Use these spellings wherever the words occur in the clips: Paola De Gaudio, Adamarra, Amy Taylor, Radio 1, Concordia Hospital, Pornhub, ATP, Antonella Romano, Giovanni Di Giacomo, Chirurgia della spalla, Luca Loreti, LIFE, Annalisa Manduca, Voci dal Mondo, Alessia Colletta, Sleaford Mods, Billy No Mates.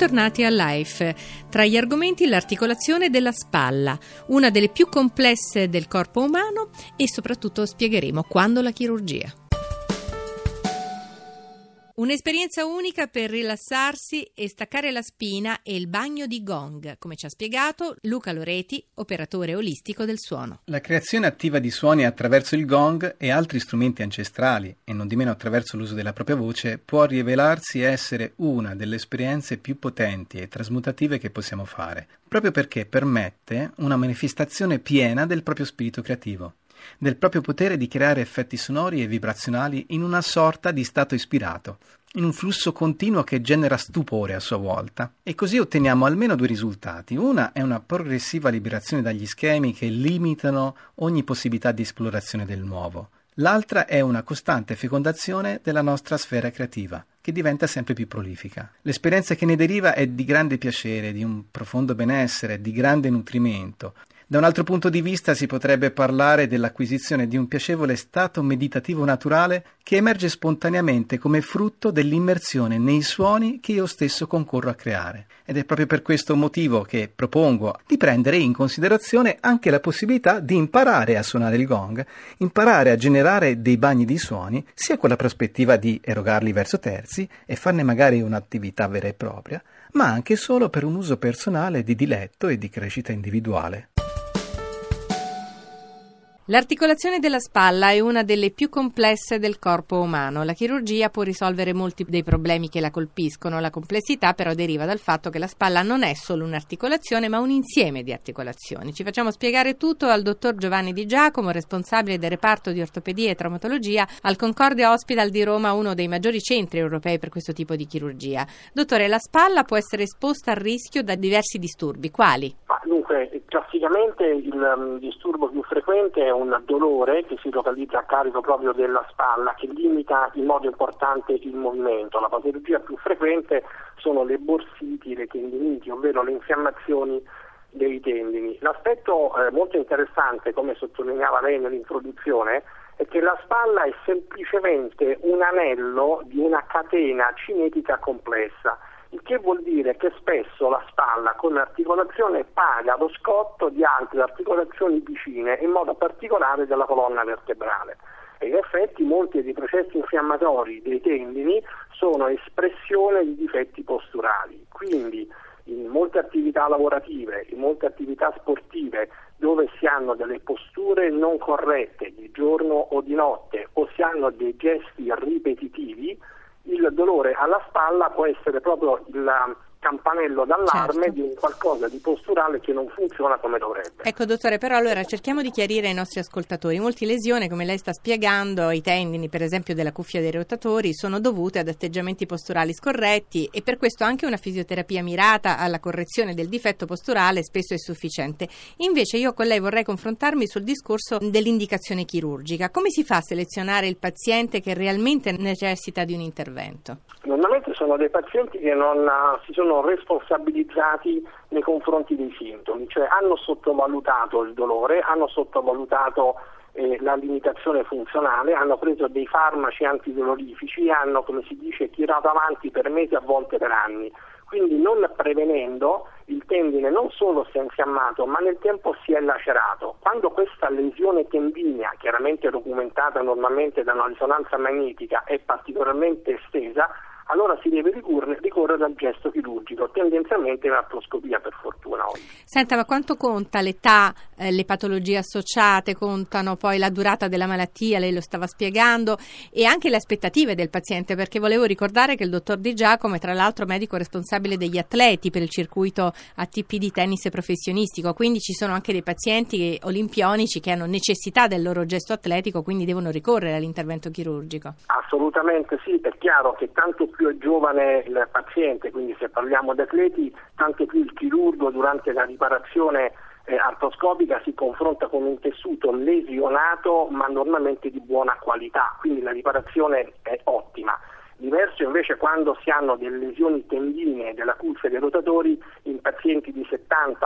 bentornati a LIFE. Tra gli argomenti l'articolazione della spalla, una delle più complesse del corpo umano, e soprattutto spiegheremo quando la chirurgia. Un'esperienza unica per rilassarsi e staccare la spina e il bagno di gong, come ci ha spiegato Luca Loreti, operatore olistico del suono. La creazione attiva di suoni attraverso il gong e altri strumenti ancestrali, e non di meno attraverso l'uso della propria voce, può rivelarsi essere una delle esperienze più potenti e trasmutative che possiamo fare, proprio perché permette una manifestazione piena del proprio spirito creativo, del proprio potere di creare effetti sonori e vibrazionali in una sorta di stato ispirato, in un flusso continuo che genera stupore a sua volta. E così otteniamo almeno due risultati. Una è una progressiva liberazione dagli schemi che limitano ogni possibilità di esplorazione del nuovo. L'altra è una costante fecondazione della nostra sfera creativa, che diventa sempre più prolifica. L'esperienza che ne deriva è di grande piacere, di un profondo benessere, di grande nutrimento. Da un altro punto di vista si potrebbe parlare dell'acquisizione di un piacevole stato meditativo naturale che emerge spontaneamente come frutto dell'immersione nei suoni che io stesso concorro a creare. Ed è proprio per questo motivo che propongo di prendere in considerazione anche la possibilità di imparare a suonare il gong, imparare a generare dei bagni di suoni, sia con la prospettiva di erogarli verso terzi e farne magari un'attività vera e propria, ma anche solo per un uso personale di diletto e di crescita individuale. L'articolazione della spalla è una delle più complesse del corpo umano. La chirurgia può risolvere molti dei problemi che la colpiscono. La complessità però deriva dal fatto che la spalla non è solo un'articolazione, ma un insieme di articolazioni. Ci facciamo spiegare tutto al dottor Giovanni Di Giacomo, responsabile del reparto di ortopedia e traumatologia al Concordia Hospital di Roma, uno dei maggiori centri europei per questo tipo di chirurgia. Dottore, la spalla può essere esposta al rischio da diversi disturbi. Quali? Dunque, classicamente il disturbo più frequente è un dolore che si localizza a carico proprio della spalla, che limita in modo importante il movimento. La patologia più frequente sono le borsiti, le tendiniti, ovvero le infiammazioni dei tendini. L'aspetto molto interessante, come sottolineava lei nell'introduzione, è che la spalla è semplicemente un anello di una catena cinetica complessa, il che vuol dire che spesso la spalla con l'articolazione paga lo scotto di altre articolazioni vicine, in modo particolare della colonna vertebrale. E in effetti molti dei processi infiammatori dei tendini sono espressione di difetti posturali. Quindi in molte attività lavorative, in molte attività sportive, dove si hanno delle posture non corrette di giorno o di notte, o si hanno dei gesti ripetitivi, il dolore alla spalla può essere proprio il campanello d'allarme, certo, di qualcosa di posturale che non funziona come dovrebbe. Ecco dottore, però allora cerchiamo di chiarire ai nostri ascoltatori. Molti lesioni, come lei sta spiegando, i tendini per esempio della cuffia dei rotatori, sono dovute ad atteggiamenti posturali scorretti, e per questo anche una fisioterapia mirata alla correzione del difetto posturale spesso è sufficiente. Invece io con lei vorrei confrontarmi sul discorso dell'indicazione chirurgica. Come si fa a selezionare il paziente che realmente necessita di un intervento? Normalmente sono dei pazienti che non si sono responsabilizzati nei confronti dei sintomi, cioè hanno sottovalutato il dolore, hanno sottovalutato la limitazione funzionale, hanno preso dei farmaci antidolorifici e hanno, come si dice, tirato avanti per mesi, a volte per anni. Quindi non prevenendo, il tendine non solo si è infiammato, ma nel tempo si è lacerato. Quando questa lesione tendinea, chiaramente documentata normalmente da una risonanza magnetica, è particolarmente estesa, allora si deve ricorrere al gesto chirurgico, tendenzialmente l'artroscopia, per fortuna oggi. Senta, ma quanto conta l'età, le patologie associate, contano poi la durata della malattia, lei lo stava spiegando, e anche le aspettative del paziente, perché volevo ricordare che il dottor Di Giacomo è tra l'altro medico responsabile degli atleti per il circuito ATP di tennis professionistico, quindi ci sono anche dei pazienti olimpionici che hanno necessità del loro gesto atletico, quindi devono ricorrere all'intervento chirurgico. Assolutamente sì, è chiaro che tanto più è giovane il paziente, quindi se parliamo di atleti, tanto più il chirurgo durante la riparazione artroscopica si confronta con un tessuto lesionato ma normalmente di buona qualità, quindi la riparazione è ottima. Diverso invece quando si hanno delle lesioni tendinee della cuffia dei rotatori in pazienti di 70-80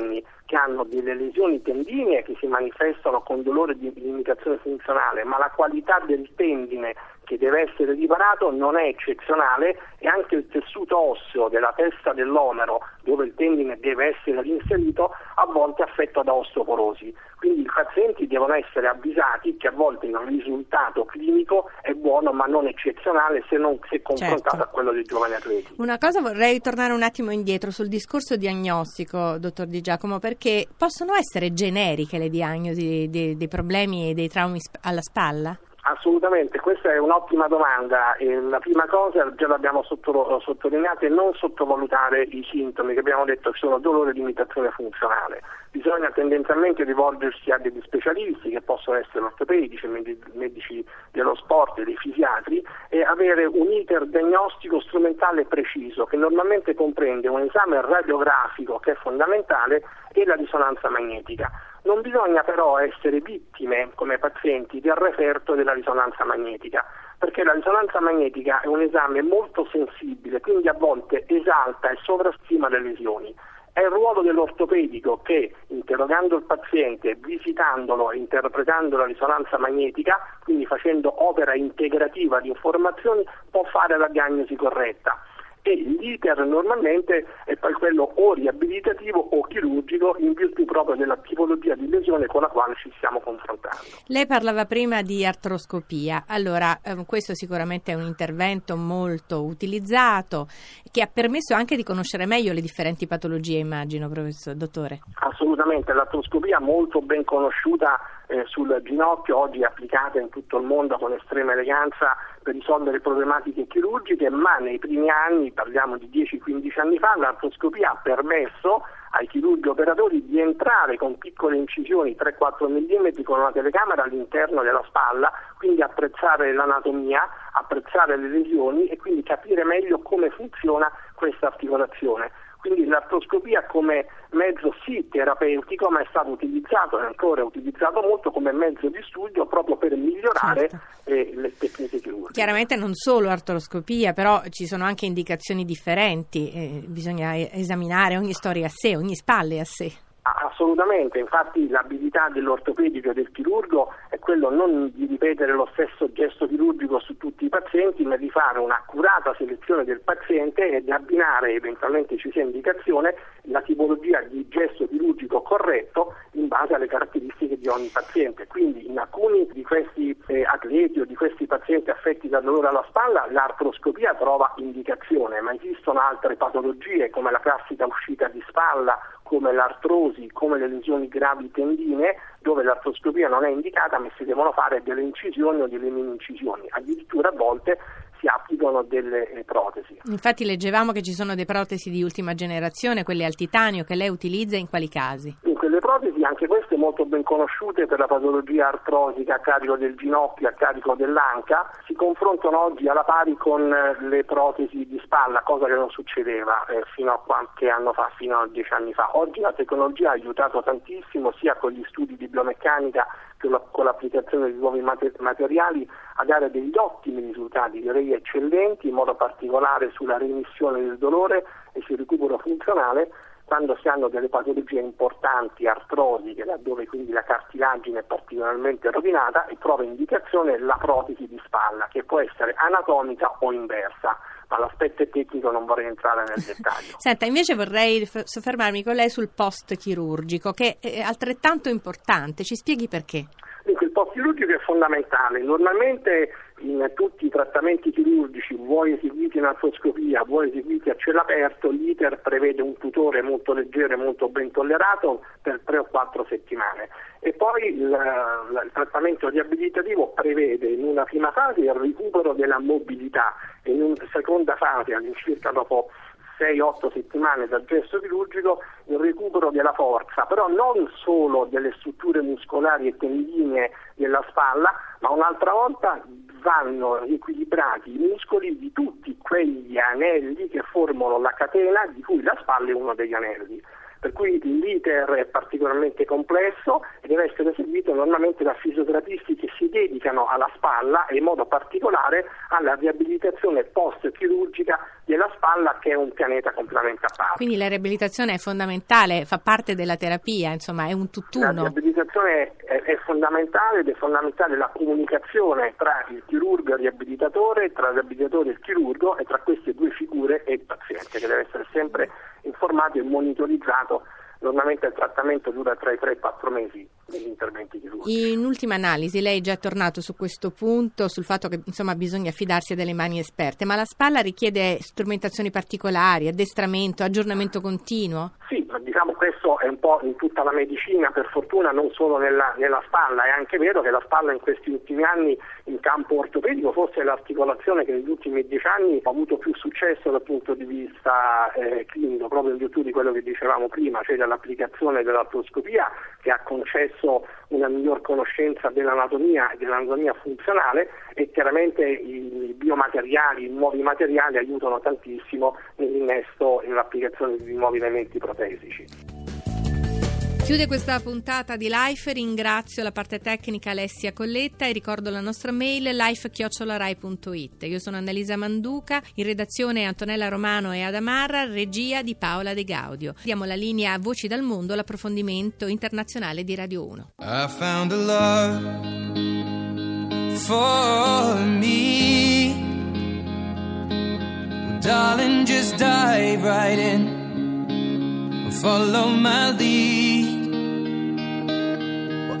anni che hanno delle lesioni tendinee che si manifestano con dolore di limitazione funzionale, ma la qualità del tendine che deve essere riparato non è eccezionale, e anche il tessuto osseo della testa dell'omero, dove il tendine deve essere reinserito, a volte è affetto da osteoporosi. Quindi i pazienti devono essere avvisati che a volte il risultato clinico è buono ma non eccezionale se confrontato certo. a quello dei giovani atleti. Una cosa, vorrei tornare un attimo indietro sul discorso diagnostico, dottor Di Giacomo, perché possono essere generiche le diagnosi dei problemi e dei traumi alla spalla? Assolutamente, questa è un'ottima domanda. La prima cosa, già l'abbiamo sottolineato, è non sottovalutare i sintomi che abbiamo detto che sono dolore e limitazione funzionale. Bisogna tendenzialmente rivolgersi a degli specialisti che possono essere ortopedici, medici dello sport, dei fisiatri, e avere un iter diagnostico strumentale preciso che normalmente comprende un esame radiografico, che è fondamentale, e la risonanza magnetica. Non bisogna però essere vittime come pazienti del referto della risonanza magnetica, perché la risonanza magnetica è un esame molto sensibile, quindi a volte esalta e sovrastima le lesioni. È il ruolo dell'ortopedico che, interrogando il paziente, visitandolo e interpretando la risonanza magnetica, quindi facendo opera integrativa di informazioni, può fare la diagnosi corretta. E l'iter normalmente è poi quello o riabilitativo o chirurgico, in virtù proprio della tipologia di lesione con la quale ci stiamo confrontando. Lei parlava prima di artroscopia, allora questo sicuramente è un intervento molto utilizzato che ha permesso anche di conoscere meglio le differenti patologie, immagino, professor dottore. Assolutamente, l'artroscopia molto ben conosciuta sul ginocchio, oggi è applicata in tutto il mondo con estrema eleganza per risolvere problematiche chirurgiche, ma nei primi anni, parliamo di 10-15 anni fa, l'artroscopia ha permesso ai chirurghi operatori di entrare con piccole incisioni 3-4 mm con una telecamera all'interno della spalla, quindi apprezzare l'anatomia, apprezzare le lesioni e quindi capire meglio come funziona questa articolazione. Quindi l'artroscopia come mezzo sì terapeutico, ma è stato utilizzato e ancora utilizzato molto come mezzo di studio proprio per migliorare le tecniche chirurgiche. Chiaramente non solo artroscopia, però ci sono anche indicazioni differenti, bisogna esaminare ogni storia a sé, ogni spalla a sé. Assolutamente, infatti l'abilità dell'ortopedico e del chirurgo è quello non di ripetere lo stesso gesto chirurgico su tutti i pazienti, ma di fare un'accurata selezione del paziente e di abbinare, eventualmente ci sia indicazione, la tipologia di gesto chirurgico corretto in base alle caratteristiche di ogni paziente. Quindi in alcuni di questi atleti o di questi pazienti affetti da dolore alla spalla l'artroscopia trova indicazione, ma esistono altre patologie come la classica uscita di spalla, come l'artrosi, come le lesioni gravi tendinee, dove l'artroscopia non è indicata, ma si devono fare delle incisioni o delle mini incisioni, addirittura a volte si applicano delle protesi. Infatti leggevamo che ci sono delle protesi di ultima generazione, quelle al titanio, che lei utilizza in quali casi? Le protesi, anche queste molto ben conosciute per la patologia artrosica a carico del ginocchio, a carico dell'anca, si confrontano oggi alla pari con le protesi di spalla, cosa che non succedeva fino a qualche anno fa, fino a 10 anni fa. Oggi la tecnologia ha aiutato tantissimo, sia con gli studi di biomeccanica che con l'applicazione di nuovi materiali, a dare degli ottimi risultati, direi eccellenti, in modo particolare sulla remissione del dolore e sul recupero funzionale, quando si hanno delle patologie importanti, artrosiche, laddove quindi la cartilagine è particolarmente rovinata, e trova indicazione la protesi di spalla, che può essere anatomica o inversa. Ma l'aspetto tecnico non vorrei entrare nel dettaglio. Senta, invece vorrei soffermarmi con lei sul post-chirurgico, che è altrettanto importante. Ci spieghi perché? Dunque, il post-chirurgico è fondamentale. Normalmente in tutti i trattamenti chirurgici, vuoi eseguiti in artroscopia, vuoi eseguiti a cielo aperto, l'iter prevede un tutore molto leggero e molto ben tollerato per 3 o 4 settimane. E poi il trattamento riabilitativo prevede in una prima fase il recupero della mobilità e in una seconda fase, all'incirca dopo 6-8 settimane dal gesto chirurgico, il recupero della forza, però non solo delle strutture muscolari e tendinee della spalla, ma un'altra volta vanno riequilibrati i muscoli di tutti quegli anelli che formano la catena, di cui la spalla è uno degli anelli. per cui l'iter è particolarmente complesso e deve essere eseguito normalmente da fisioterapisti che si dedicano alla spalla e in modo particolare alla riabilitazione post-chirurgica della spalla, che è un pianeta completamente a parte. Quindi la riabilitazione è fondamentale, fa parte della terapia, insomma è un tutt'uno. La riabilitazione è fondamentale ed è fondamentale la comunicazione tra il chirurgo e il riabilitatore, tra il riabilitatore e il chirurgo e tra queste due figure e il paziente, che deve essere sempre informato e monitorizzato. Normalmente il trattamento dura tra i 3 e i 4 mesi degli interventi chirurgici. In ultima analisi, lei è già tornato su questo punto, sul fatto che insomma bisogna fidarsi delle mani esperte, ma la spalla richiede strumentazioni particolari, addestramento, aggiornamento continuo? Sì, diciamo questo è un po' in tutta la medicina, per fortuna, non solo nella spalla. È anche vero che la spalla in questi ultimi anni in campo ortopedico forse è l'articolazione che negli ultimi 10 anni ha avuto più successo dal punto di vista clinico, proprio in virtù di quello che dicevamo prima, cioè l'applicazione dell'artroscopia, che ha concesso una miglior conoscenza dell'anatomia e dell'anatomia funzionale, e chiaramente i biomateriali, i nuovi materiali aiutano tantissimo nell'innesto e nell'applicazione di nuovi elementi protesici. Chiude questa puntata di LIFE, ringrazio la parte tecnica Alessia Colletta e ricordo la nostra mail life@rai.it. Io sono Annalisa Manduca, in redazione Antonella Romano e Adamarra, regia di Paola De Gaudio. Diamo la linea a Voci dal Mondo, l'approfondimento internazionale di Radio 1. I found a love for me. Darling, just dive right in. Follow my lead. Well,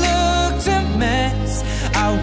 looked a mess, I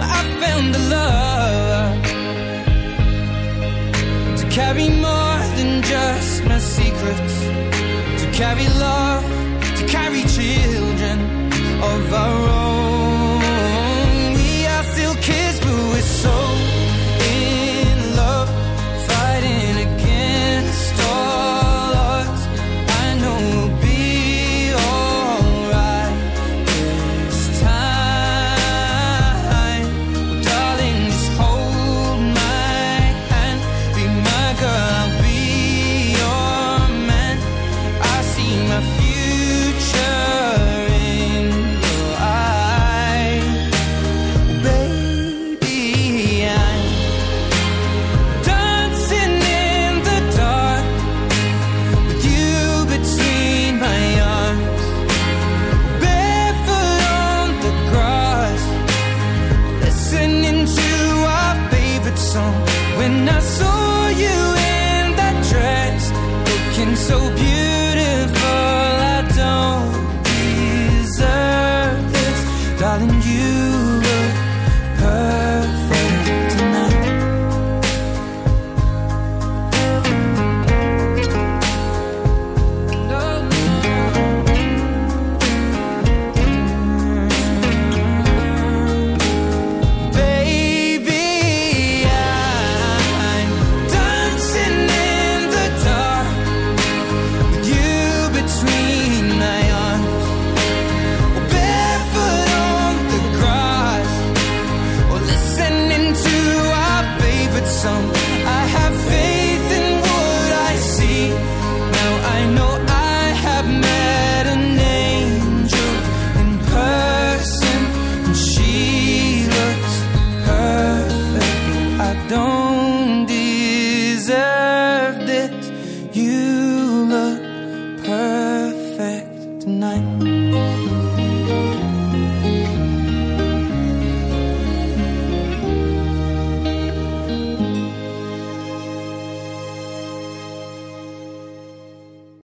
I found the love to carry more than just my secrets, to carry love, to carry children of our own. We are still kids, but we're so so beautiful.